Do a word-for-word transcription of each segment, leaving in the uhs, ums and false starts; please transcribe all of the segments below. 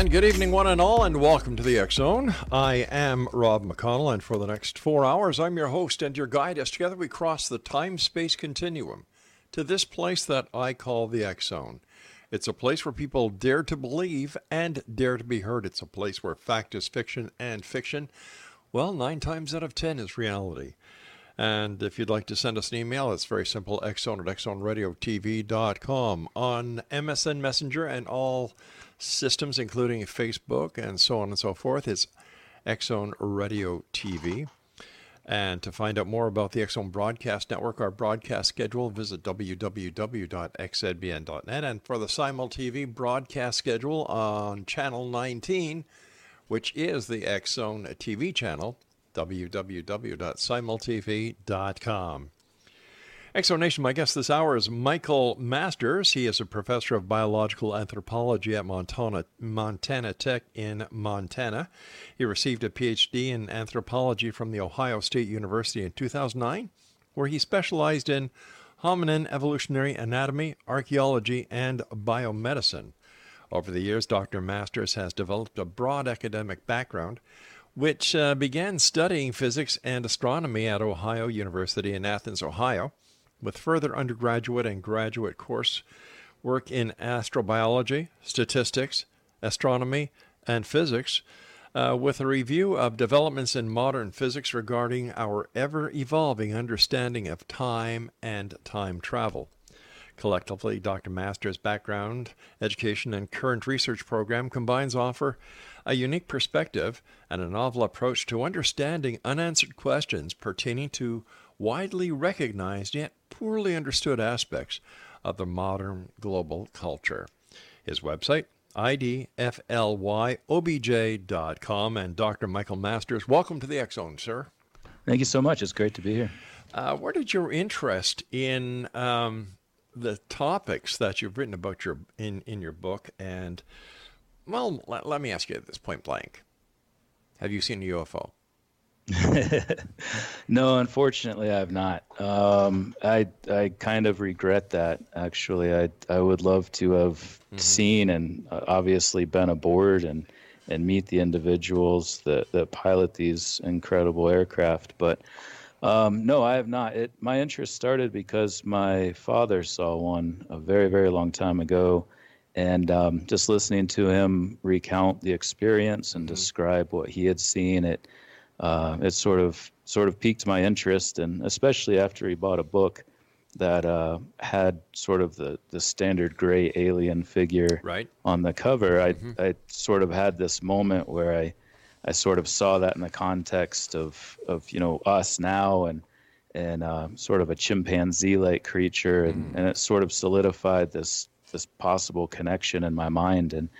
And good evening, one and all, and welcome to the X Zone. I am Rob McConnell, and for the next four hours, I'm your host and your guide as together we cross the time-space continuum to this place that I call the X Zone. It's a place where people dare to believe and dare to be heard. It's a place where fact is fiction and fiction, well, nine times out of ten is reality. And if you'd like to send us an email, it's very simple, X Zone at X Zone Radio T V dot com. On M S N Messenger and all systems, including Facebook and so on and so forth, it's Exxon Radio T V. And to find out more about the Exxon Broadcast Network, our broadcast schedule, visit w w w dot x z b n dot net. And for the Simul T V broadcast schedule on Channel nineteen, which is the Exxon T V channel, w w w dot simul t v dot com. ExoNation, my guest this hour is Michael Masters. He is a professor of biological anthropology at Montana, Montana Tech in Montana. He received a P H D in anthropology from The Ohio State University in two thousand nine, where he specialized in hominin evolutionary anatomy, archaeology, and biomedicine. Over the years, Doctor Masters has developed a broad academic background, which uh, began studying physics and astronomy at Ohio University in Athens, Ohio, with further undergraduate and graduate course work in astrobiology, statistics, astronomy, and physics, uh, with a review of developments in modern physics regarding our ever-evolving understanding of time and time travel. Collectively, Doctor Masters' background, education, and current research program combines offer a unique perspective and a novel approach to understanding unanswered questions pertaining to widely recognized yet poorly understood aspects of the modern global culture. His website, I D F L Y O B J dot com. And Doctor Michael Masters, welcome to the X Zone, sir. Thank you so much. It's great to be here. Uh, where did your interest in um, the topics that you've written about your in, in your book? And, well, let, let me ask you this point blank. Have you seen a U F O? No, unfortunately, I have not. Um, I I kind of regret that. Actually, I I would love to have mm-hmm. seen and obviously been aboard and, and meet the individuals that, that pilot these incredible aircraft. But um, no, I have not. It my interest started because my father saw one a very very long time ago, and um, just listening to him recount the experience and mm-hmm. describe what he had seen it. Uh, it sort of sort of piqued my interest, and especially after he bought a book that uh, had sort of the, the standard gray alien figure right. on the cover. I mm-hmm. I sort of had this moment where I, I sort of saw that in the context of, of you know us now and and uh, sort of a chimpanzee-like creature, and, mm. and it sort of solidified this this possible connection in my mind, and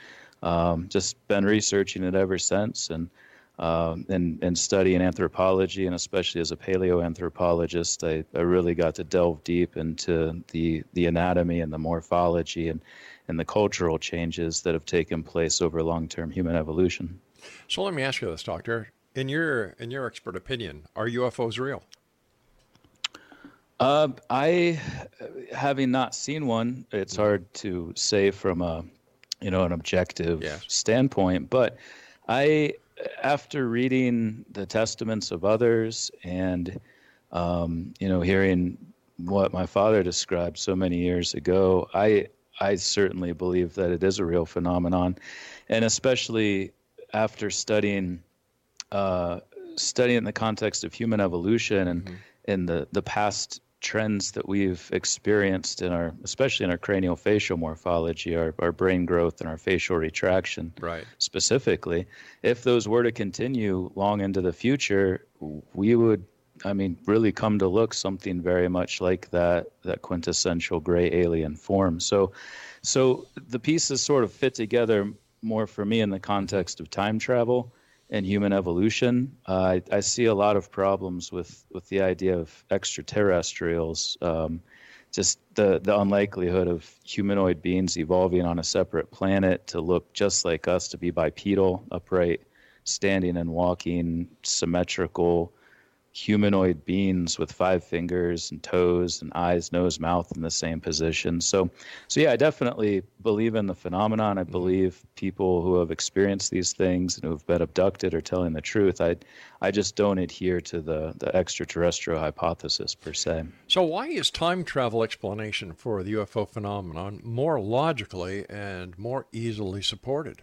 um, just been researching it ever since, and. Um, and, and studying anthropology, and especially as a paleoanthropologist, I, I really got to delve deep into the, the anatomy and the morphology and, and the cultural changes that have taken place over long-term human evolution. So let me ask you this, Doctor. In your in your expert opinion, are U F Os real? Uh, I, having not seen one, it's hard to say from a, you know, an objective yes. standpoint, but I... After reading the testaments of others and, um, you know, hearing what my father described so many years ago, I I certainly believe that it is a real phenomenon, and especially after studying uh, studying in the context of human evolution and mm-hmm. and the, the past trends that we've experienced in our, especially in our craniofacial morphology, our, our brain growth and our facial retraction right. specifically, if those were to continue long into the future, we would, I mean, really come to look something very much like that, that quintessential gray alien form. So, so the pieces sort of fit together more for me in the context of time travel and human evolution. Uh, I, I see a lot of problems with, with the idea of extraterrestrials, um, just the, the unlikelihood of humanoid beings evolving on a separate planet to look just like us, to be bipedal, upright, standing and walking, symmetrical, humanoid beings with five fingers and toes and eyes, nose, mouth in the same position. So, so yeah, I definitely believe in the phenomenon. I believe people who have experienced these things and who have been abducted are telling the truth. I, I just don't adhere to the, the extraterrestrial hypothesis per se. So why is time travel explanation for the U F O phenomenon more logically and more easily supported?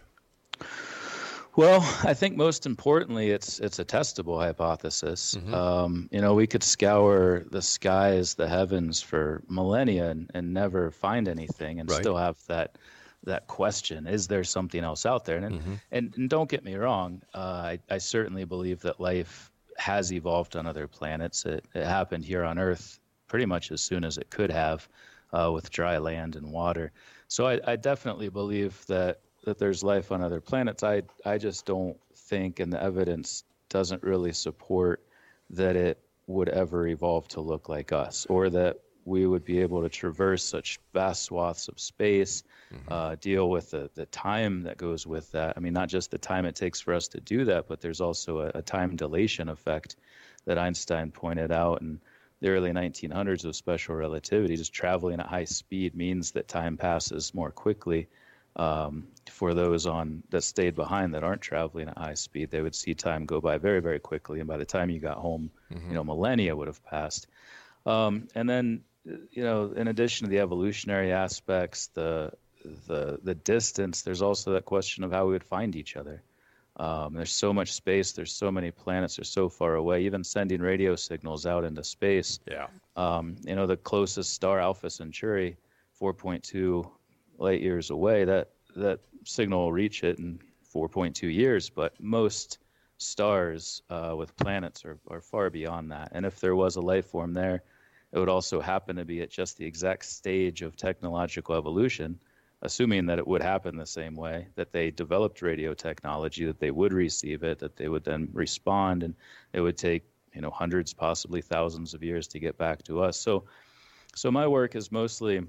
Well, I think most importantly, it's it's a testable hypothesis. Mm-hmm. Um, you know, we could scour the skies, the heavens for millennia and, and never find anything and right. still have that that question, is there something else out there? And mm-hmm. and, and don't get me wrong, uh, I, I certainly believe that life has evolved on other planets. It, it happened here on Earth pretty much as soon as it could have uh, with dry land and water. So I, I definitely believe that that there's life on other planets. I I just don't think, and the evidence doesn't really support that it would ever evolve to look like us, or that we would be able to traverse such vast swaths of space, mm-hmm. uh, deal with the, the time that goes with that. I mean, not just the time it takes for us to do that, but there's also a, a time dilation effect that Einstein pointed out in the early nineteen hundreds with special relativity. Just traveling at high speed means that time passes more quickly. Um, for those on that stayed behind that aren't traveling at high speed, they would see time go by very, very quickly. And by the time you got home, mm-hmm. you know, millennia would have passed. Um, and then, you know, in addition to the evolutionary aspects, the the the distance, there's also that question of how we would find each other. Um, there's so much space. There's so many planets. They're so far away. Even sending radio signals out into space. Yeah. Um, you know, the closest star, Alpha Centauri, four point two light years away, that that signal will reach it in four point two years, but most stars uh, with planets are, are far beyond that. And if there was a life form there, it would also happen to be at just the exact stage of technological evolution, assuming that it would happen the same way, that they developed radio technology, that they would receive it, that they would then respond, and it would take, you know, hundreds, possibly thousands of years to get back to us. So, so my work is mostly...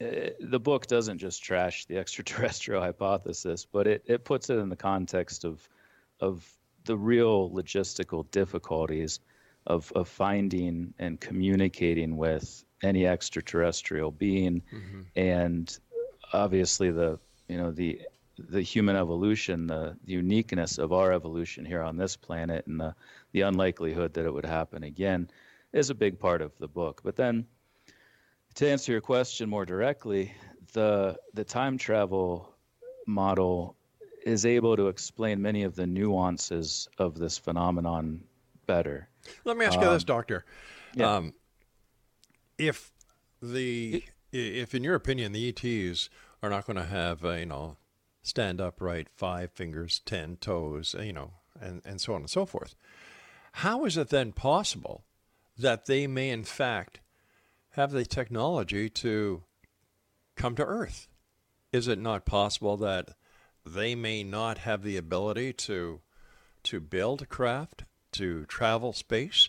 The book doesn't just trash the extraterrestrial hypothesis, but it, it puts it in the context of of the real logistical difficulties of, of finding and communicating with any extraterrestrial being, mm-hmm. and obviously the you know the the human evolution, the uniqueness of our evolution here on this planet, and the the unlikelihood that it would happen again, is a big part of the book. But then, to answer your question more directly, the the time travel model is able to explain many of the nuances of this phenomenon better. Let me ask um, you this, Doctor. Yeah. Um, if the if in your opinion the E Ts are not going to have uh, you know stand upright, five fingers, ten toes, you know, and and so on and so forth, how is it then possible that they may in fact have the technology to come to Earth? Is it not possible that they may not have the ability to to build craft, to travel space?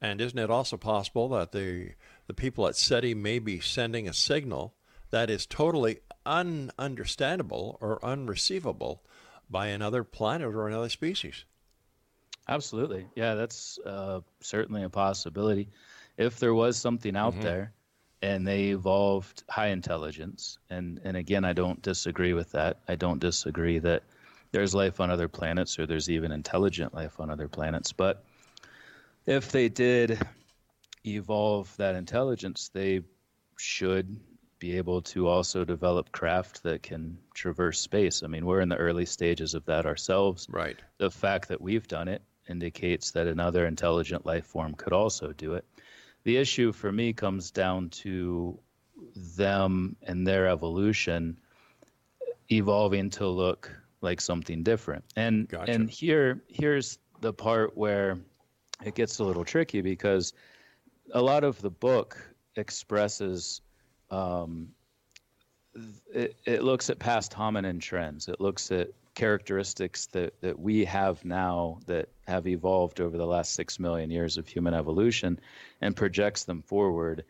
And isn't it also possible that the the people at SETI may be sending a signal that is totally ununderstandable or unreceivable by another planet or another species? Absolutely. Yeah, that's uh, certainly a possibility. If there was something out mm-hmm. there and they evolved high intelligence, and, and again, I don't disagree with that. I don't disagree that there's life on other planets, or there's even intelligent life on other planets. But if they did evolve that intelligence, they should be able to also develop craft that can traverse space. I mean, we're in the early stages of that ourselves. Right. The fact that we've done it indicates that another intelligent life form could also do it. The issue for me comes down to them and their evolution evolving to look like something different. And gotcha. and here here's the part where it gets a little tricky, because a lot of the book expresses, um, it, it looks at past hominin trends. It looks at characteristics that, that we have now that have evolved over the last six million years of human evolution, and projects them forward.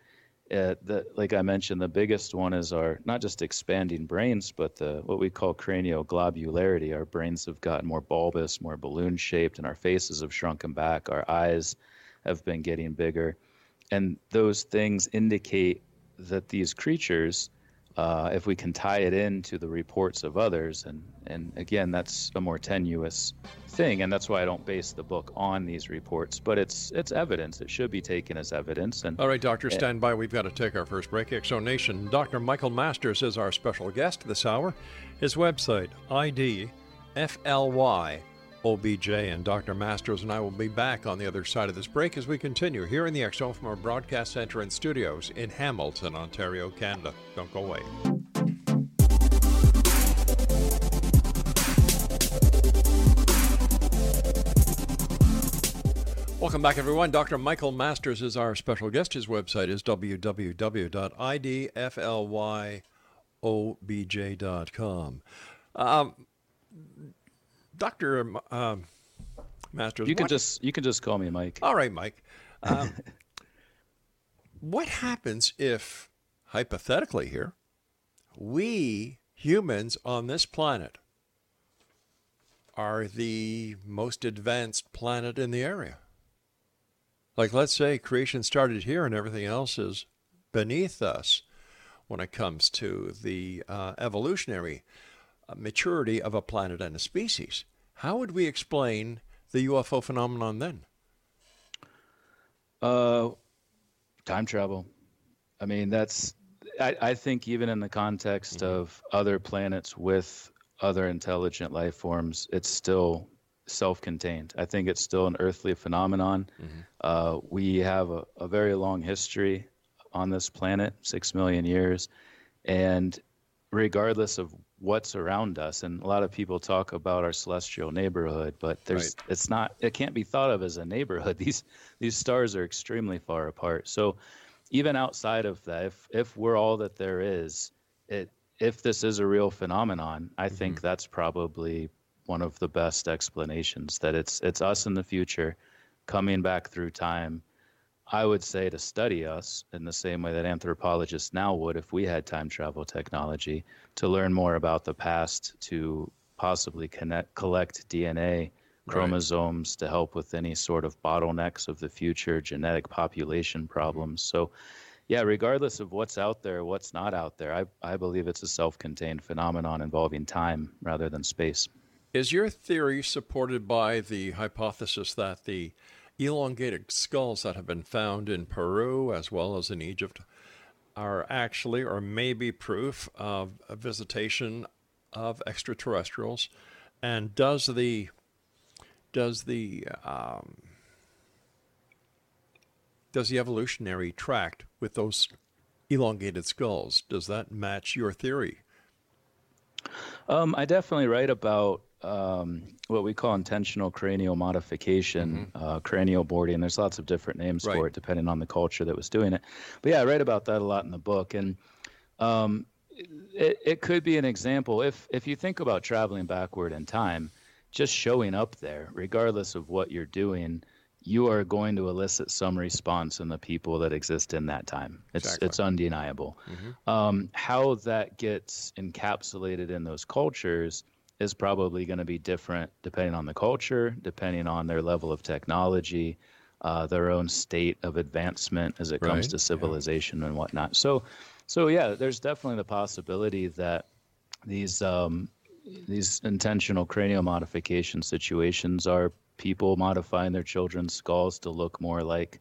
Uh, the, like I mentioned, the biggest one is our not just expanding brains, but the what we call cranial globularity. Our brains have gotten more bulbous, more balloon shaped, and our faces have shrunken back. Our eyes have been getting bigger. And those things indicate that these creatures, uh, if we can tie it into the reports of others, and, and again, that's a more tenuous thing, and that's why I don't base the book on these reports, but it's it's evidence. It should be taken as evidence. And all right, Doctor, stand by. We've got to take our first break. ExoNation, Doctor Michael Masters is our special guest this hour. His website, I D F L Y O B J, and Doctor Masters and I will be back on the other side of this break as we continue here in the X Zone from our broadcast center and studios in Hamilton, Ontario, Canada. Don't go away. Welcome back, everyone. Doctor Michael Masters is our special guest. His website is w w w dot I D F L Y O B J dot com. Um, Doctor Uh, Masters, you can what, just you can just call me Mike. All right, Mike. Um, what happens if, hypothetically here, we humans on this planet are the most advanced planet in the area? Like, let's say creation started here and everything else is beneath us when it comes to the uh, evolutionary maturity of a planet and a species. How would we explain the U F O phenomenon then? Uh, time travel. I mean, that's, I, I think even in the context mm-hmm. of other planets with other intelligent life forms, it's still self-contained. I think it's still an earthly phenomenon. Mm-hmm. Uh, we have a, a very long history on this planet, six million years. And regardless of what's around us, and a lot of people talk about our celestial neighborhood, but there's right. it's not it can't be thought of as a neighborhood. These these stars are extremely far apart, so even outside of that, if if we're all that there is, it if this is a real phenomenon, I mm-hmm. think that's probably one of the best explanations, that it's it's us in the future coming back through time, I would say, to study us in the same way that anthropologists now would if we had time travel technology, to learn more about the past, to possibly connect, collect D N A, chromosomes right. to help with any sort of bottlenecks of the future, genetic population problems. So, yeah, regardless of what's out there, what's not out there, I, I believe it's a self-contained phenomenon involving time rather than space. Is your theory supported by the hypothesis that the elongated skulls that have been found in Peru as well as in Egypt are actually or maybe proof of a visitation of extraterrestrials? And does the does the um, does the evolutionary tract with those elongated skulls, does that match your theory? Um, I definitely write about Um, what we call intentional cranial modification, mm-hmm. uh, cranial boarding. There's lots of different names right. for it, depending on the culture that was doing it. But yeah, I write about that a lot in the book. And um, it, it could be an example. If, if you think about traveling backward in time, just showing up there, regardless of what you're doing, you are going to elicit some response in the people that exist in that time. It's exactly. it's undeniable. Mm-hmm. Um, how that gets encapsulated in those cultures is probably going to be different depending on the culture, depending on their level of technology, uh, their own state of advancement as it right. comes to civilization yeah. and whatnot. So, so yeah, there's definitely the possibility that these um, these intentional cranial modification situations are people modifying their children's skulls to look more like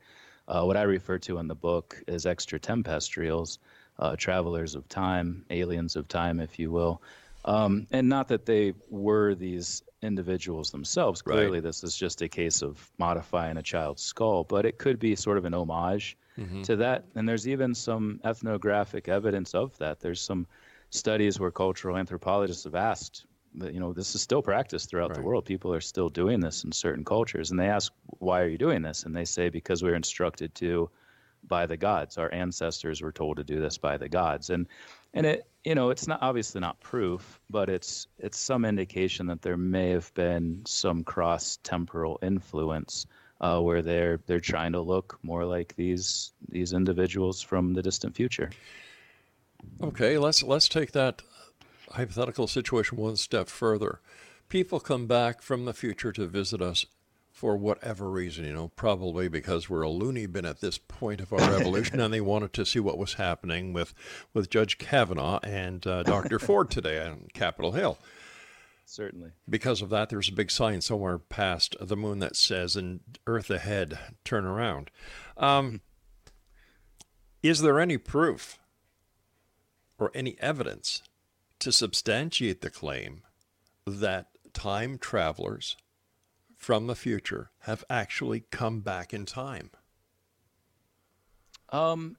uh, what I refer to in the book as extratempestrials, uh, travelers of time, aliens of time, if you will. Um, and not that they were these individuals themselves. Clearly, right. this is just a case of modifying a child's skull, but it could be sort of an homage mm-hmm. to that. And there's even some ethnographic evidence of that. There's some studies where cultural anthropologists have asked, that, you know, this is still practiced throughout right. the world. People are still doing this in certain cultures. And they ask, why are you doing this? And they say, because we were instructed to by the gods. Our ancestors were told to do this by the gods. And And it, you know, it's not obviously not proof, but it's it's some indication that there may have been some cross-temporal influence uh, where they're they're trying to look more like these these individuals from the distant future. Okay, let's let's take that hypothetical situation one step further. People come back from the future to visit us. for whatever reason, you know, probably because we're a loony bin at this point of our evolution, and they wanted to see what was happening with, with Judge Kavanaugh and uh, Doctor Ford today on Capitol Hill. Certainly. Because of that, there's a big sign somewhere past the moon that says, "And Earth ahead, turn around." Um, is there any proof or any evidence to substantiate the claim that time travelers from the future have actually come back in time? Um,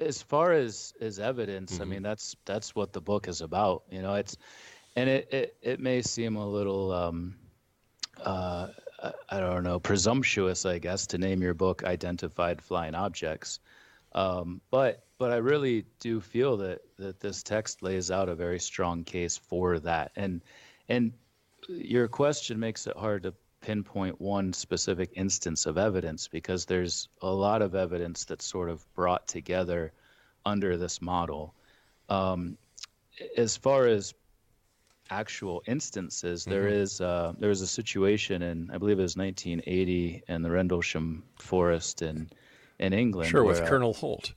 as far as, as evidence, mm-hmm. I mean, that's that's what the book is about. You know, it's, and it, it, it may seem a little, um, uh, I don't know, presumptuous, I guess, to name your book Identified Flying Objects. Um, but but I really do feel that, that this text lays out a very strong case for that. And and your question makes it hard to pinpoint one specific instance of evidence, because there's a lot of evidence that's sort of brought together under this model. Um, as far as actual instances, mm-hmm. there is uh, there was a situation in, I believe it was nineteen eighty, in the Rendlesham Forest in in England. Sure, where, with uh, Colonel Holt.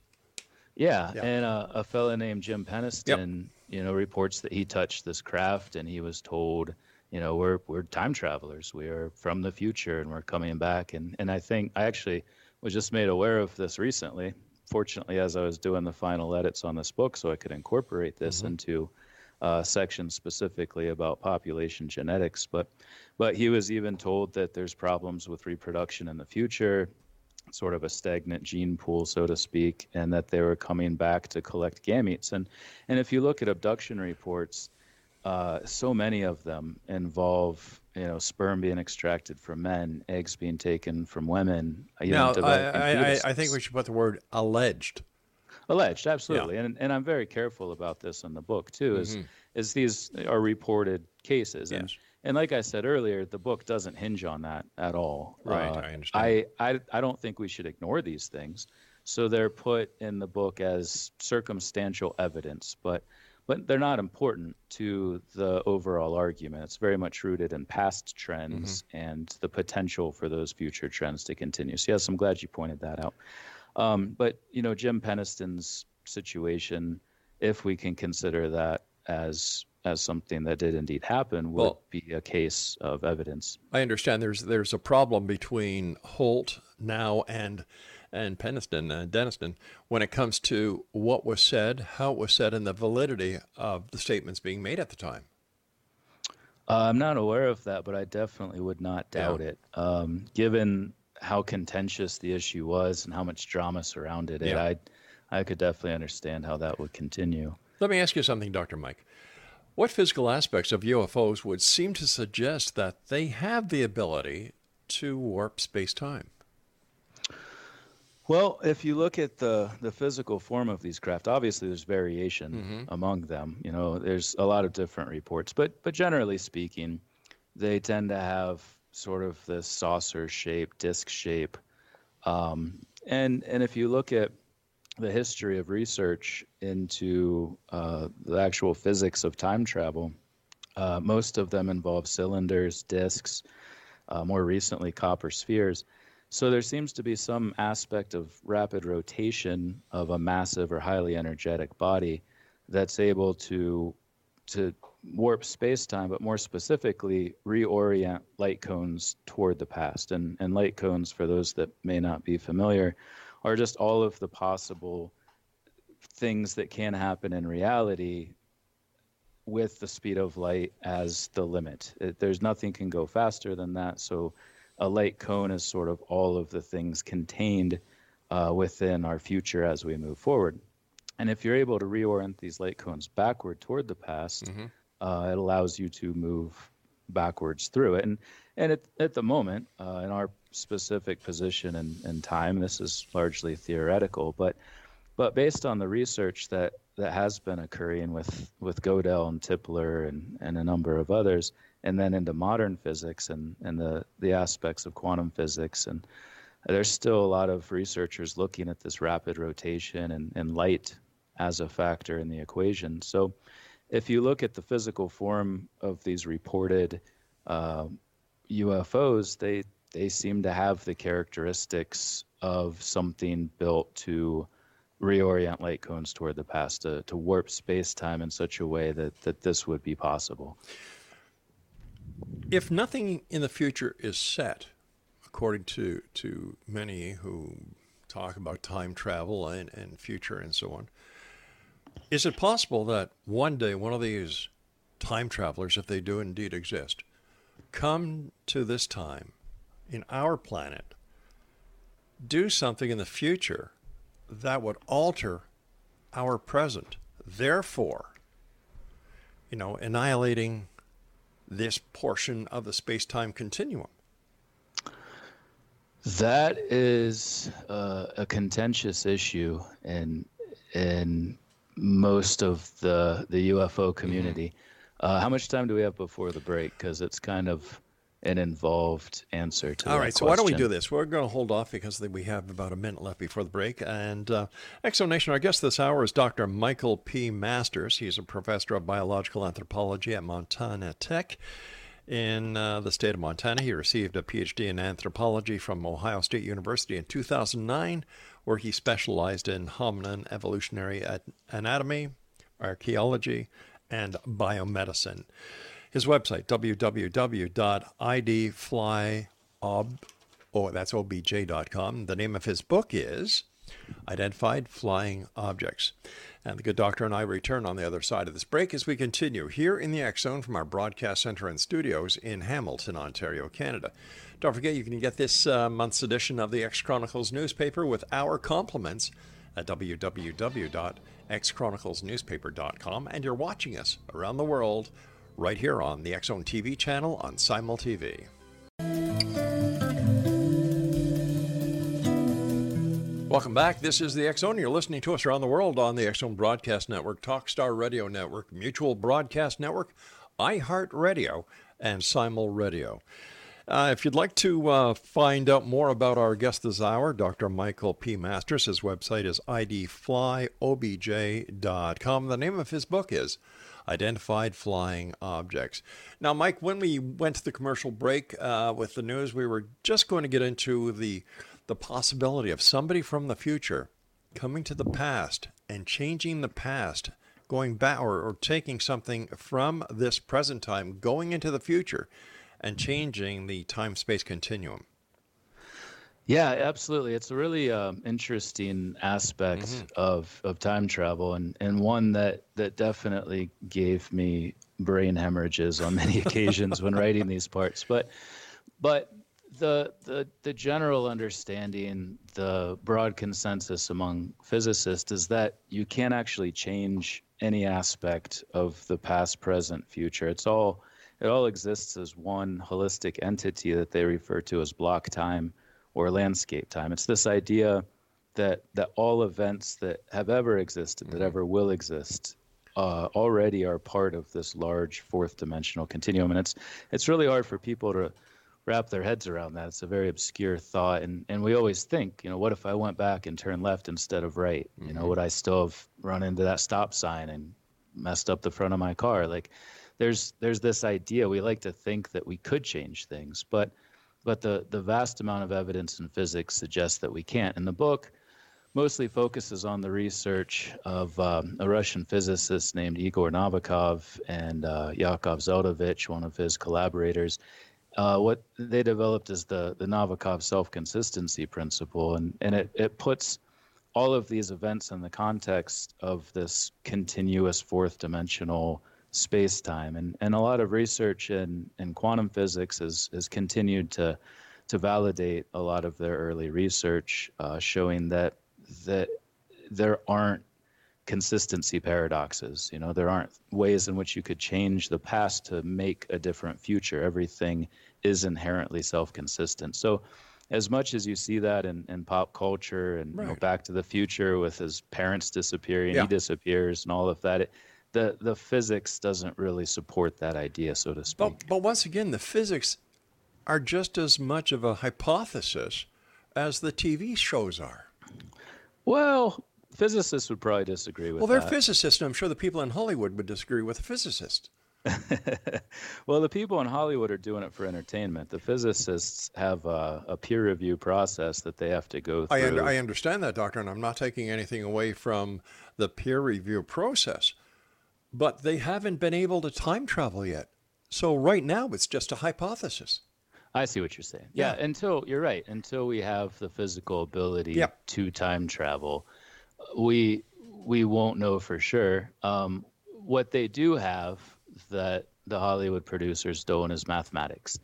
Yeah, yeah. And uh, a fellow named Jim Penniston, yep. you know, reports that he touched this craft, and he was told, you know, we're we're time travelers. We are from the future, and we're coming back. And, and I think I actually was just made aware of this recently, fortunately, as I was doing the final edits on this book, so I could incorporate this mm-hmm. into uh, sections specifically about population genetics. But but he was even told that there's problems with reproduction in the future, sort of a stagnant gene pool, so to speak, and that they were coming back to collect gametes. And, and if you look at abduction reports, Uh, so many of them involve, you know, sperm being extracted from men, eggs being taken from women. Now, I, I, I, I think we should put the word alleged. Alleged, absolutely. Yeah. And and I'm very careful about this in the book, too, is, mm-hmm. is these are reported cases. Yes. And, and like I said earlier, the book doesn't hinge on that at all. Right, uh, I understand. I, I, I don't think we should ignore these things. So they're put in the book as circumstantial evidence, but... But they're not important to the overall argument. It's very much rooted in past trends mm-hmm. and the potential for those future trends to continue. So yes, I'm glad you pointed that out. Um, but, you know, Jim Penniston's situation, if we can consider that as as something that did indeed happen, would well, be a case of evidence. I understand there's there's a problem between Holt now and and Penniston, uh, Denniston, when it comes to what was said, how it was said, and the validity of the statements being made at the time. Uh, I'm not aware of that, but I definitely would not doubt yeah. it. Um, given how contentious the issue was and how much drama surrounded it, yeah. I I could definitely understand how that would continue. Let me ask you something, Doctor Mike. What physical aspects of U F Os would seem to suggest that they have the ability to warp space-time? Well, if you look at the, the physical form of these craft, obviously there's variation mm-hmm. among them. You know, there's a lot of different reports, but but generally speaking, they tend to have sort of this saucer shape, disc shape. Um, and and if you look at the history of research into uh, the actual physics of time travel, uh, most of them involve cylinders, discs, uh, more recently copper spheres. So there seems to be some aspect of rapid rotation of a massive or highly energetic body that's able to to warp space-time, but more specifically, reorient light cones toward the past. And, and light cones, for those that may not be familiar, are just all of the possible things that can happen in reality with the speed of light as the limit. It, there's nothing can go faster than that, so... A light cone is sort of all of the things contained uh, within our future as we move forward. And if you're able to reorient these light cones backward toward the past, mm-hmm. uh, it allows you to move backwards through it. And and at, at the moment, uh, in our specific position in, in time, this is largely theoretical, but but based on the research that, that has been occurring with, with Gödel and Tipler and, and a number of others, and then into modern physics and, and the, the aspects of quantum physics. And there's still a lot of researchers looking at this rapid rotation and, and light as a factor in the equation. So if you look at the physical form of these reported uh, U F Os, they they seem to have the characteristics of something built to reorient light cones toward the past, to, to warp space-time in such a way that, that this would be possible. If nothing in the future is set, according to, to many who talk about time travel and, and future and so on, is it possible that one day one of these time travelers, if they do indeed exist, come to this time in our planet, do something in the future that would alter our present, therefore, you know, annihilating this portion of the space-time continuum? That is uh, a contentious issue in in most of the the U F O community. Mm-hmm. Uh, how much time do we have before the break? Because it's kind of an involved answer to that. All right, so question. Why don't we do this? We're going to hold off because we have about a minute left before the break. And uh, ExoNation, our guest this hour is Doctor Michael P. Masters. He's a professor of biological anthropology at Montana Tech in uh, the state of Montana. He received a P H D in anthropology from Ohio State University in two thousand nine, where he specialized in hominin evolutionary anatomy, archaeology, and biomedicine. His website, w w w dot i d fly o b j dot com. The name of his book is Identified Flying Objects. And the good doctor and I return on the other side of this break as we continue here in the X Zone from our broadcast center and studios in Hamilton, Ontario, Canada. Don't forget, you can get this uh, month's edition of the X Chronicles newspaper with our compliments at w w w dot x chronicles newspaper dot com. And you're watching us around the world right here on the X Zone T V channel on Simul T V. Welcome back. This is the X Zone. You're listening to us around the world on the X Zone Broadcast Network, Talkstar Radio Network, Mutual Broadcast Network, iHeart Radio, and Simul Radio. Uh, if you'd like to uh, find out more about our guest this hour, Doctor Michael P. Masters, his website is i d fly o b j dot com. The name of his book is Identified Flying Objects. Now, Mike, when we went to the commercial break uh, with the news, we were just going to get into the the possibility of somebody from the future coming to the past and changing the past, going back or, or taking something from this present time, going into the future, and changing the time-space continuum. Yeah, absolutely. It's a really um, interesting aspect mm-hmm. of, of time travel, and, and one that, that definitely gave me brain hemorrhages on many occasions when writing these parts. But but the, the the general understanding, the broad consensus among physicists is that you can't actually change any aspect of the past, present, future. It's all it all exists as one holistic entity that they refer to as block time or landscape time. It's this idea that that all events that have ever existed, that ever will exist, uh, already are part of this large fourth dimensional continuum. And it's it's really hard for people to wrap their heads around that. It's a very obscure thought. And, and we always think, you know, what if I went back and turned left instead of right? Mm-hmm. You know, would I still have run into that stop sign and messed up the front of my car? Like, there's there's this idea. We like to think that we could change things, but But the, the vast amount of evidence in physics suggests that we can't. And the book mostly focuses on the research of um, a Russian physicist named Igor Novikov and uh, Yakov Zeldovich, one of his collaborators. Uh, what they developed is the, the Novikov self-consistency principle, and, and it, it puts all of these events in the context of this continuous fourth-dimensional space-time, and and a lot of research in, in quantum physics has has continued to to validate a lot of their early research, uh, showing that that there aren't consistency paradoxes. You know, there aren't ways in which you could change the past to make a different future. Everything is inherently self-consistent. So, as much as you see that in, in pop culture and right. you know, Back to the Future with his parents disappearing, yeah. he disappears, and all of that. It, The the physics doesn't really support that idea, so to speak. But, but once again, the physics are just as much of a hypothesis as the T V shows are. Well, physicists would probably disagree with that. Well, they're that. physicists, and I'm sure the people in Hollywood would disagree with the physicists. Well, the people in Hollywood are doing it for entertainment. The physicists have a, a peer review process that they have to go through. I, un- I understand that, Doctor, and I'm not taking anything away from the peer review process, but they haven't been able to time travel yet. So right now, it's just a hypothesis. I see what you're saying. Yeah, yeah until you're right. Until we have the physical ability yep. to time travel, we we won't know for sure. Um, what they do have that the Hollywood producers doing is mathematics,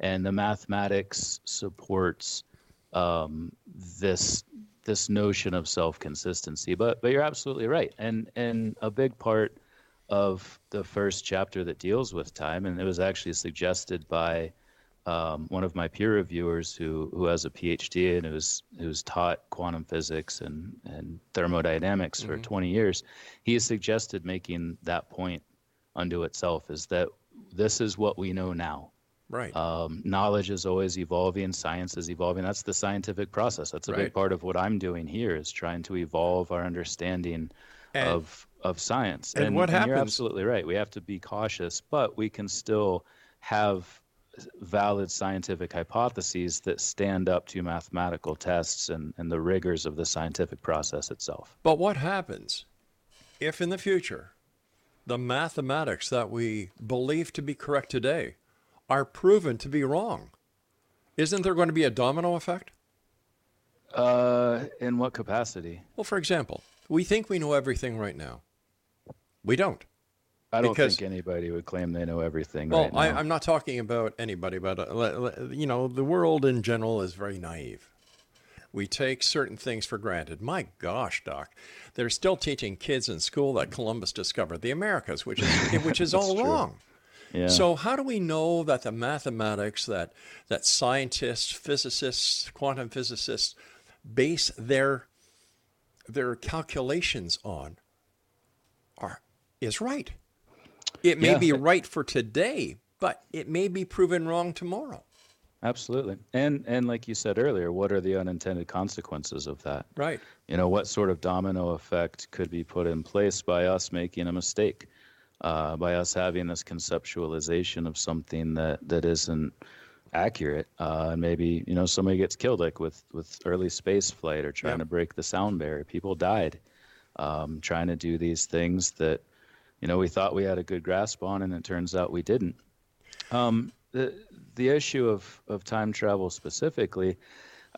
and the mathematics supports um, this this notion of self-consistency. But but you're absolutely right, and and a big part of the first chapter that deals with time, and it was actually suggested by um, one of my peer reviewers who who has a P H D and who's who's taught quantum physics and and thermodynamics mm-hmm. for twenty years. He has suggested making that point unto itself, is that this is what we know now. Right. Um, knowledge is always evolving. Science is evolving. That's the scientific process. That's a right. big part of what I'm doing here, is trying to evolve our understanding and, of of science. And, and what and happens? You're absolutely right. We have to be cautious, but we can still have valid scientific hypotheses that stand up to mathematical tests and, and the rigors of the scientific process itself. But what happens if in the future the mathematics that we believe to be correct today are proven to be wrong? Isn't there going to be a domino effect? Uh, in what capacity? Well, for example, we think we know everything right now. We don't. I don't because, think anybody would claim they know everything well, right now. Well, I'm not talking about anybody, but, uh, you know, the world in general is very naive. We take certain things for granted. My gosh, Doc, they're still teaching kids in school that Columbus discovered the Americas, which is which is all true. wrong. Yeah. So how do we know that the mathematics that that scientists, physicists, quantum physicists base their their calculations on are is right? It may yeah. be right for today, but it may be proven wrong tomorrow. Absolutely. And and like you said earlier, what are the unintended consequences of that? Right. You know, what sort of domino effect could be put in place by us making a mistake, uh, by us having this conceptualization of something that, that isn't accurate? Uh, and maybe, you know, somebody gets killed, like with, with early space flight or trying yeah. to break the sound barrier. People died um, trying to do these things that, you know, we thought we had a good grasp on, and it turns out we didn't. Um, the the issue of, of time travel specifically,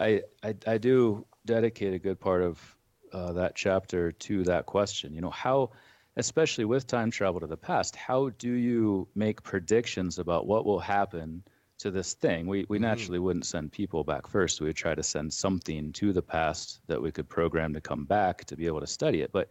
I, I I do dedicate a good part of uh, that chapter to that question. You know, how, especially with time travel to the past, how do you make predictions about what will happen to this thing? We we mm-hmm. naturally wouldn't send people back first. We would try to send something to the past that we could program to come back to be able to study it. But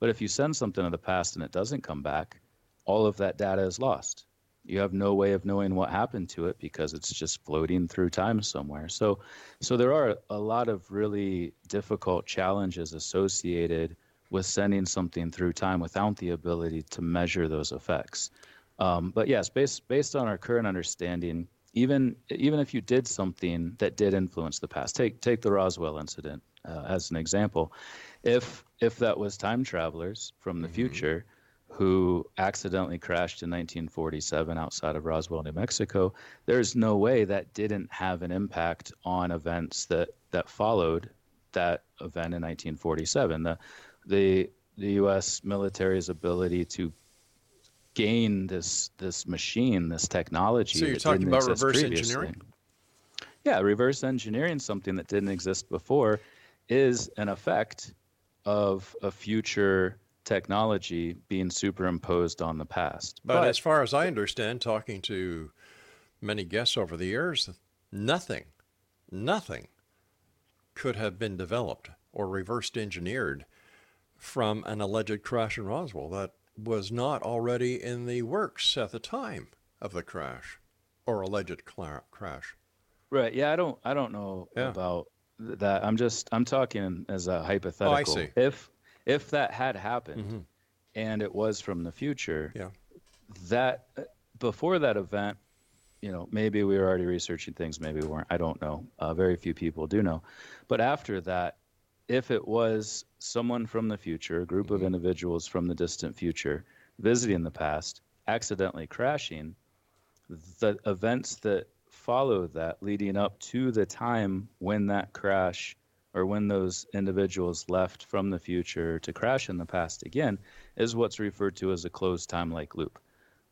but if you send something to the past and it doesn't come back, all of that data is lost. You have no way of knowing what happened to it because it's just floating through time somewhere. So so there are a lot of really difficult challenges associated with sending something through time without the ability to measure those effects. Um, but yes, based based on our current understanding, even even if you did something that did influence the past, take take the Roswell incident uh, as an example. If if that was time travelers from the mm-hmm. future who accidentally crashed in nineteen forty-seven outside of Roswell, New Mexico, there's no way that didn't have an impact on events that, that followed that event in nineteen forty-seven. The, the the U S military's ability to gain this this machine, this technology. So you're talking about reverse engineering? Yeah, reverse engineering something that didn't exist before is an effect of a future technology being superimposed on the past. But, but as far as I understand, talking to many guests over the years, nothing, nothing could have been developed or reversed engineered from an alleged crash in Roswell that was not already in the works at the time of the crash or alleged cl- crash. Right. Yeah. I don't, I don't know yeah. about that. I'm just, I'm talking as a hypothetical. Oh, I see. If, If that had happened mm-hmm. and it was from the future, yeah. that before that event, you know, maybe we were already researching things, maybe we weren't, I don't know. Uh, very few people do know. But after that, if it was someone from the future, a group mm-hmm. of individuals from the distant future visiting the past, accidentally crashing, the events that follow that leading up to the time when that crash or when those individuals left from the future to crash in the past again is what's referred to as a closed time-like loop.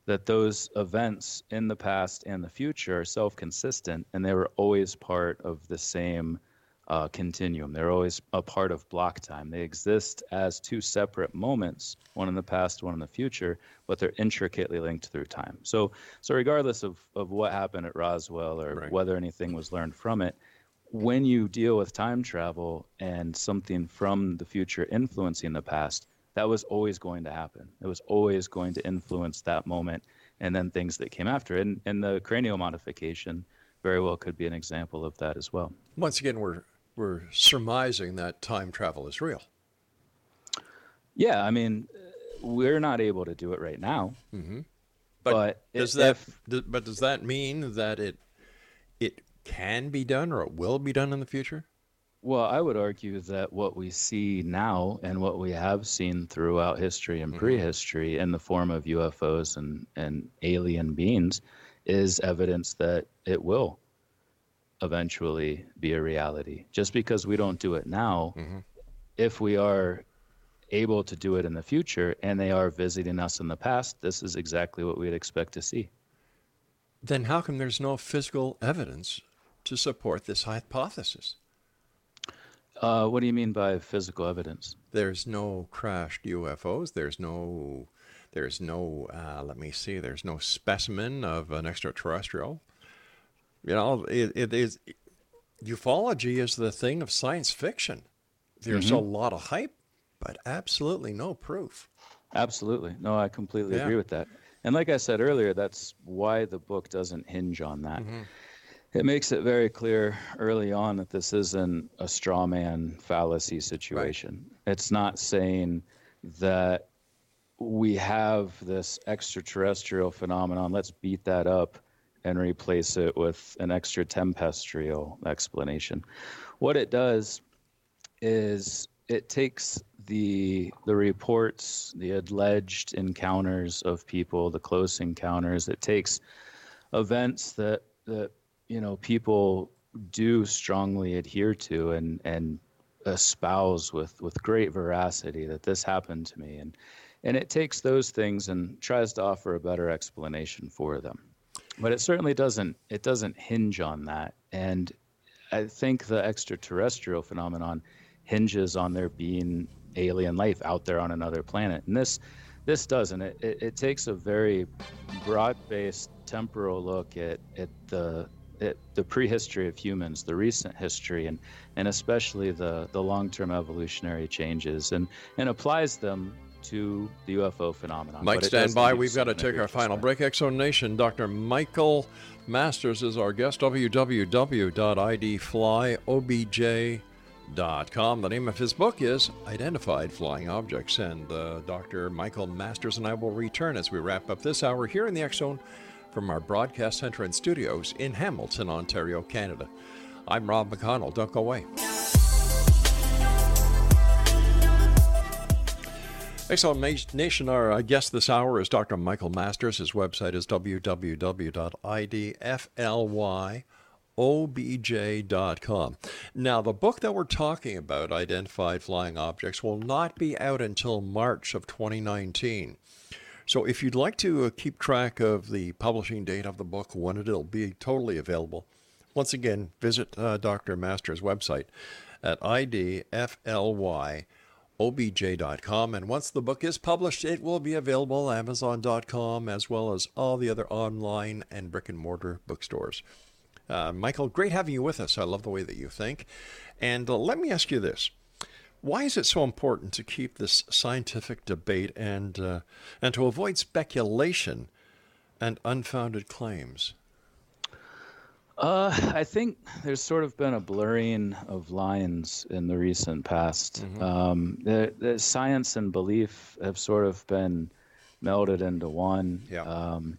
That those events in the past and the future are self-consistent, and they were always part of the same uh, continuum. They're always a part of block time. They exist as two separate moments, one in the past, one in the future, but they're intricately linked through time. So so regardless of, of what happened at Roswell or right. whether anything was learned from it, when you deal with time travel and something from the future influencing the past, that was always going to happen. It was always going to influence that moment and then things that came after it. And, and the cranial modification very well could be an example of that as well. Once again, we're we're surmising that time travel is real. Yeah, I mean, we're not able to do it right now. Mm-hmm. But, but does that? If, but does that mean that it it can be done or it will be done in the future? Well, I would argue that what we see now and what we have seen throughout history and prehistory in the form of U F Os and, and alien beings is evidence that it will eventually be a reality. Just because we don't do it now, mm-hmm. if we are able to do it in the future and they are visiting us in the past, this is exactly what we'd expect to see. Then how come there's no physical evidence to support this hypothesis? Uh, what do you mean by physical evidence? There's no crashed U F Os. There's no, there's no. Uh, let me see. There's no specimen of an extraterrestrial. You know, it, it is. Ufology is the thing of science fiction. There's mm-hmm. a lot of hype, but absolutely no proof. Absolutely, no. I completely yeah. agree with that. And like I said earlier, that's why the book doesn't hinge on that. Mm-hmm. It makes it very clear early on that this isn't a straw man fallacy situation. Right. It's not saying that we have this extraterrestrial phenomenon, let's beat that up and replace it with an extratempestrial explanation. What it does is it takes the the reports, the alleged encounters of people, the close encounters, it takes events that that you know, people do strongly adhere to and, and espouse with, with great veracity that this happened to me. And and it takes those things and tries to offer a better explanation for them. But it certainly doesn't it doesn't hinge on that. And I think the extraterrestrial phenomenon hinges on there being alien life out there on another planet. And this this doesn't. It it, it takes a very broad-based temporal look at, at the It, the prehistory of humans, the recent history, and, and especially the, the long-term evolutionary changes, and, and applies them to the U F O phenomenon. Mike, stand by. We've got to take our final break. ExoNation, Doctor Michael Masters is our guest. w w w dot i d fly o b j dot com. The name of his book is Identified Flying Objects. And uh, Doctor Michael Masters and I will return as we wrap up this hour here in the X-Zone from our broadcast center and studios in Hamilton, Ontario, Canada. I'm Rob McConnell. Don't go away. ExxonNation, our guest this hour is Doctor Michael Masters. His website is w w w dot i d fly o b j dot com. Now, the book that we're talking about, Identified Flying Objects, will not be out until March of twenty nineteen. So if you'd like to keep track of the publishing date of the book, when it'll be totally available, once again, visit uh, Doctor Masters' website at i d fly o b j dot com. And once the book is published, it will be available at amazon dot com as well as all the other online and brick-and-mortar bookstores. Uh, Michael, great having you with us. I love the way that you think. And uh, let me ask you this. Why is it so important to keep this scientific debate and uh, and to avoid speculation and unfounded claims? Uh, I think there's sort of been a blurring of lines in the recent past. Mm-hmm. Um, the, the science and belief have sort of been melded into one. Yeah. Um,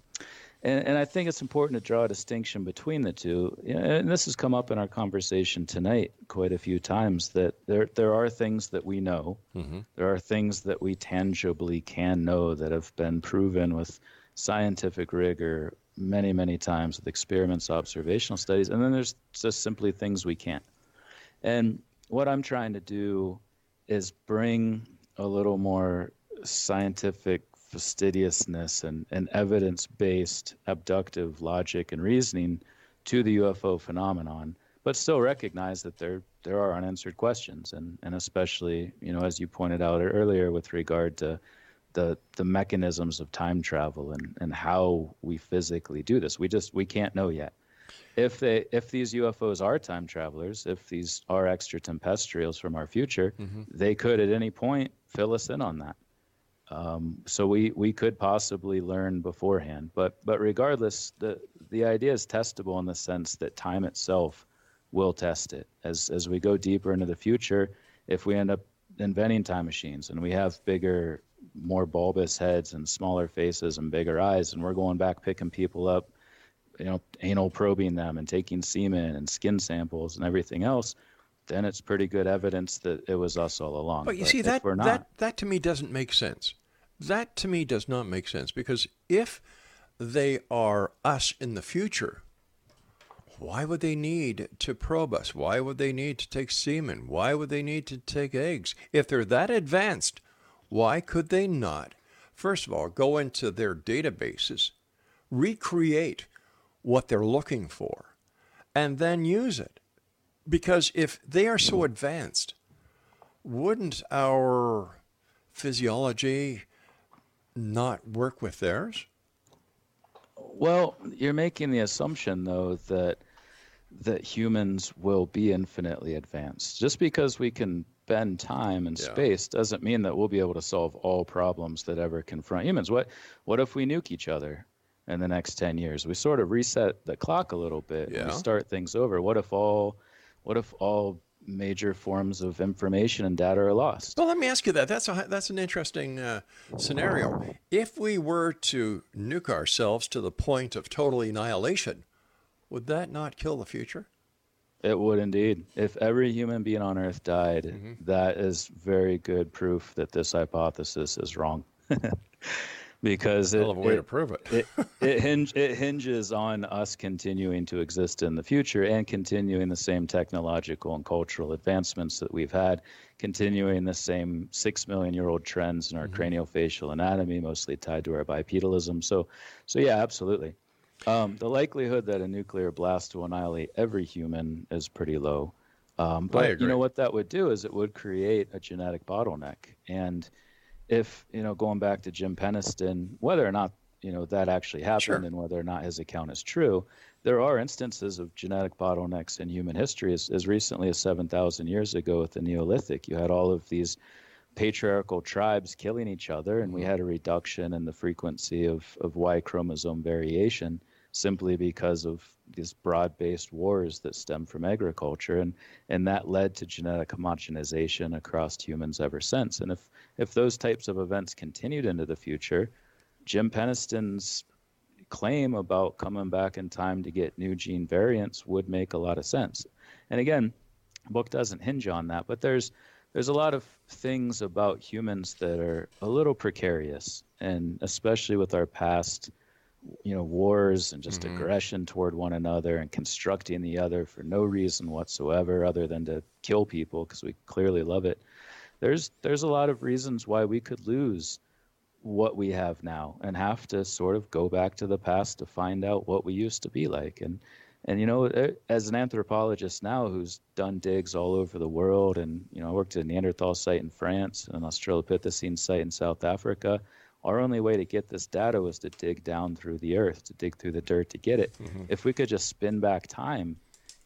and, and I think it's important to draw a distinction between the two. And this has come up in our conversation tonight quite a few times, that there there are things that we know. Mm-hmm. There are things that we tangibly can know that have been proven with scientific rigor many, many times with experiments, observational studies, and then there's just simply things we can't. And what I'm trying to do is bring a little more scientific fastidiousness and, and evidence-based abductive logic and reasoning to the U F O phenomenon, but still recognize that there there are unanswered questions, and, and especially, you know, as you pointed out earlier with regard to the the mechanisms of time travel and, and how we physically do this. We just we can't know yet. If they if these U F Os are time travelers, if these are extraterrestrials from our future, mm-hmm. they could at any point fill us in on that. Um, so we, we could possibly learn beforehand. But but regardless, the the idea is testable in the sense that time itself will test it. As as we go deeper into the future, if we end up inventing time machines and we have bigger, more bulbous heads and smaller faces and bigger eyes, and we're going back picking people up, you know, anal probing them and taking semen and skin samples and everything else, then it's pretty good evidence that it was us all along. But you but see, that, not... that that to me doesn't make sense. That to me does not make sense, because if they are us in the future, why would they need to probe us? Why would they need to take semen? Why would they need to take eggs? If they're that advanced, why could they not, first of all, go into their databases, recreate what they're looking for, and then use it? Because if they are so advanced, wouldn't our physiology not work with theirs? Well, you're making the assumption, though, that that humans will be infinitely advanced. Just because we can bend time and yeah. space doesn't mean that we'll be able to solve all problems that ever confront humans. What what if we nuke each other in the next ten years? We sort of reset the clock a little bit. Yeah. We start things over. What if all what if all major forms of information and data are lost? Well, let me ask you that. That's a, that's an interesting uh, scenario. If we were to nuke ourselves to the point of total annihilation, would that not kill the future? It would indeed. If every human being on Earth died, mm-hmm. that is very good proof that this hypothesis is wrong. Because it, a way it, to prove it. it, it, hinge, it hinges on us continuing to exist in the future and continuing the same technological and cultural advancements that we've had, continuing the same six million year old trends in our mm-hmm. craniofacial anatomy, mostly tied to our bipedalism. So, so yeah, absolutely. Um, the likelihood that a nuclear blast will annihilate every human is pretty low. Um, but you know what that would do is it would create a genetic bottleneck. And if, you know, going back to Jim Penniston, whether or not, you know, that actually happened sure. and whether or not his account is true, there are instances of genetic bottlenecks in human history. As, as recently as seven thousand years ago with the Neolithic, you had all of these patriarchal tribes killing each other, and we had a reduction in the frequency of, of Y chromosome variation simply because of these broad-based wars that stem from agriculture, and, and that led to genetic homogenization across humans ever since. And if, if those types of events continued into the future, Jim Penniston's claim about coming back in time to get new gene variants would make a lot of sense. And again, the book doesn't hinge on that, but there's there's a lot of things about humans that are a little precarious, and especially with our past, you know, wars and just mm-hmm. aggression toward one another and constructing the other for no reason whatsoever other than to kill people because we clearly love it. There's there's a lot of reasons why we could lose what we have now and have to sort of go back to the past to find out what we used to be like. And, and you know, as an anthropologist now who's done digs all over the world, and, you know, I worked at a Neanderthal site in France and an Australopithecine site in South Africa. Our only way to get this data was to dig down through the earth, to dig through the dirt to get it. Mm-hmm. If we could just spin back time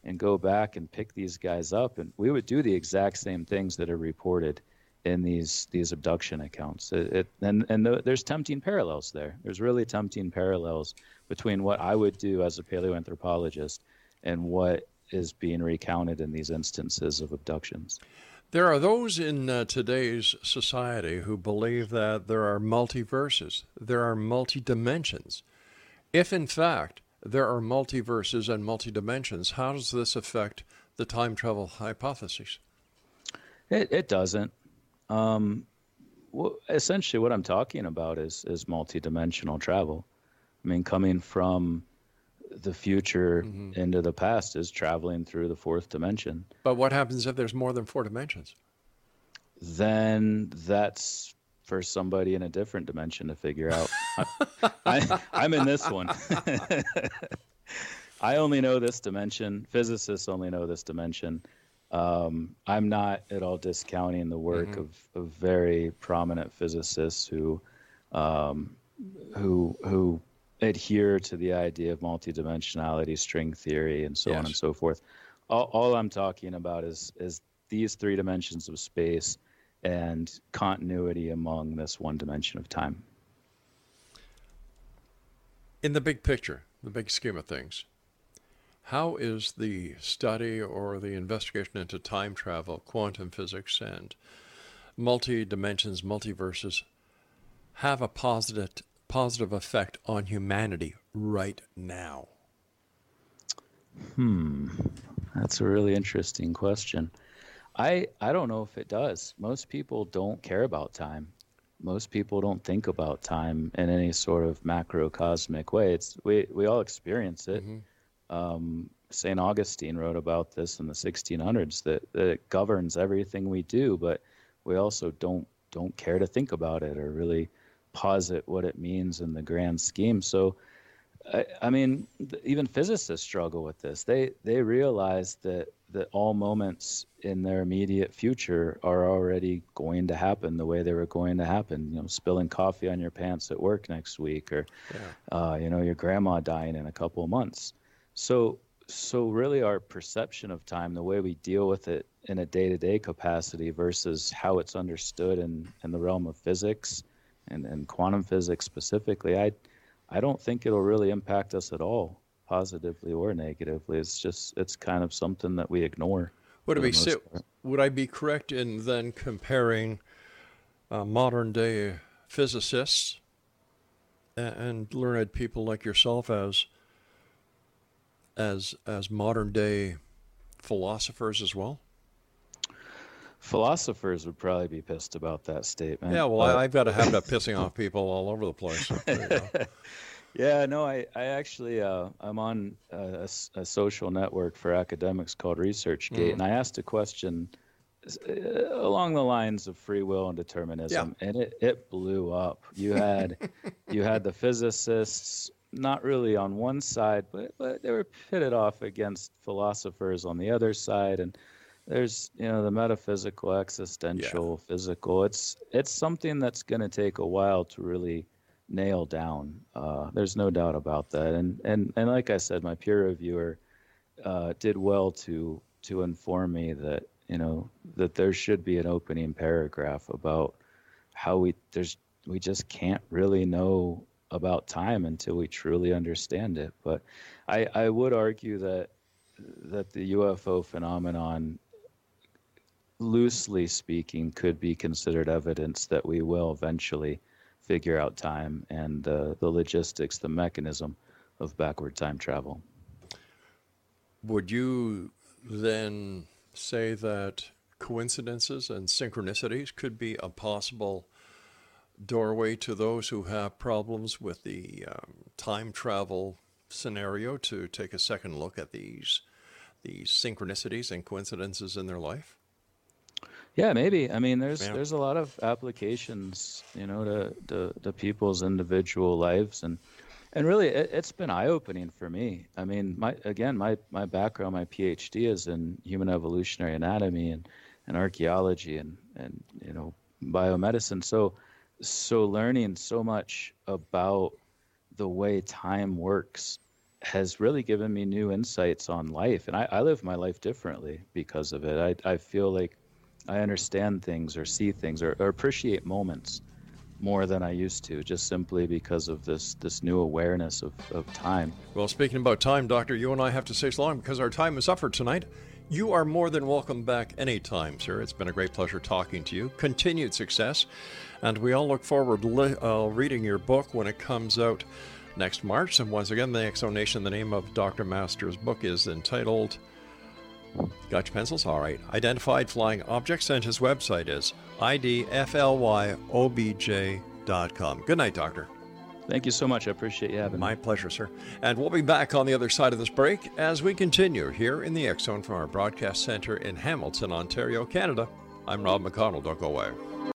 and go back and pick these guys up, and we would do the exact same things that are reported in these these abduction accounts. It, it, and and the, there's tempting parallels there. There's really tempting parallels between what I would do as a paleoanthropologist and what is being recounted in these instances of abductions. There are those in uh, today's society who believe that there are multiverses, there are multi-dimensions. If, in fact, there are multiverses and multi-dimensions, how does this affect the time travel hypothesis? It, it doesn't. Um, well, essentially, what I'm talking about is, is multi-dimensional travel. I mean, coming from the future mm-hmm. into the past is traveling through the fourth dimension. But what happens if there's more than four dimensions? Then that's for somebody in a different dimension to figure out. I, I, I'm in this one. I only know this dimension. Physicists only know this dimension. Um, I'm not at all discounting the work mm-hmm. of, of very prominent physicists who, um, who, who adhere to the idea of multidimensionality, string theory, and so yes. on and so forth. All, all I'm talking about is is these three dimensions of space and continuity among this one dimension of time. In the big picture, the big scheme of things, how is the study or the investigation into time travel, quantum physics, and multi-dimensions, multiverses, have a positive positive effect on humanity right now? Hmm, that's a really interesting question. I, I don't know if it does. Most people don't care about time. Most people don't think about time in any sort of macrocosmic way. It's we, we all experience it. Mm-hmm. Um, Saint Augustine wrote about this in the sixteen hundreds that, that it governs everything we do, but we also don't don't care to think about it or really posit what it means in the grand scheme. So, I, I mean, even physicists struggle with this. They they realize that that all moments in their immediate future are already going to happen the way they were going to happen. You know, spilling coffee on your pants at work next week, or, yeah. uh, you know, your grandma dying in a couple of months. So, so really our perception of time, the way we deal with it in a day-to-day capacity versus how it's understood in, in the realm of physics and, and quantum physics specifically, I, I don't think it'll really impact us at all, positively or negatively. It's just, it's kind of something that we ignore. Would, we sit, would I be correct in then comparing uh, modern day physicists and, and learned people like yourself as as as modern day philosophers as well? Philosophers would probably be pissed about that statement. Yeah, well, but... I, I've got a habit of pissing off people all over the place. Yeah, no, I, I actually, uh, I'm on a, a social network for academics called ResearchGate, mm-hmm. and I asked a question along the lines of free will and determinism, yeah. and it, it blew up. You had you had the physicists, not really on one side, but, but they were pitted off against philosophers on the other side, and there's, you know, the metaphysical, existential, yeah. physical. It's, it's something that's going to take a while to really nail down. Uh, there's no doubt about that. And and and like I said, my peer reviewer uh, did well to to inform me that, you know, that there should be an opening paragraph about how we there's we just can't really know about time until we truly understand it. But I, I would argue that that the U F O phenomenon, loosely speaking, could be considered evidence that we will eventually figure out time and uh, the logistics, the mechanism of backward time travel. Would you then say that coincidences and synchronicities could be a possible doorway to those who have problems with the um, time travel scenario to take a second look at these, these synchronicities and coincidences in their life? Yeah, maybe. I mean, there's yeah. there's a lot of applications, you know, to, to, to people's individual lives. And and really, it, it's been eye-opening for me. I mean, my again, my, my background, my PhD is in human evolutionary anatomy and, and archaeology and, and, you know, biomedicine. So, so learning so much about the way time works has really given me new insights on life. And I, I live my life differently because of it. I I feel like I understand things or see things or, or appreciate moments more than I used to, just simply because of this this new awareness of, of time. Well, speaking about time, Doctor, you and I have to say so long because our time is up for tonight. You are more than welcome back anytime, sir. It's been a great pleasure talking to you. Continued success. And we all look forward to li- uh, reading your book when it comes out next March. And once again, the ExoNation, the name of Doctor Masters' book is entitled... Got your pencils? All right. Identified Flying Objects, and his website is I D F L Y O B J dot com. Good night, Doctor. Thank you so much. I appreciate you having me. My pleasure, sir. And we'll be back on the other side of this break as we continue here in the X Zone from our broadcast center in Hamilton, Ontario, Canada. I'm Rob McConnell. Don't go away.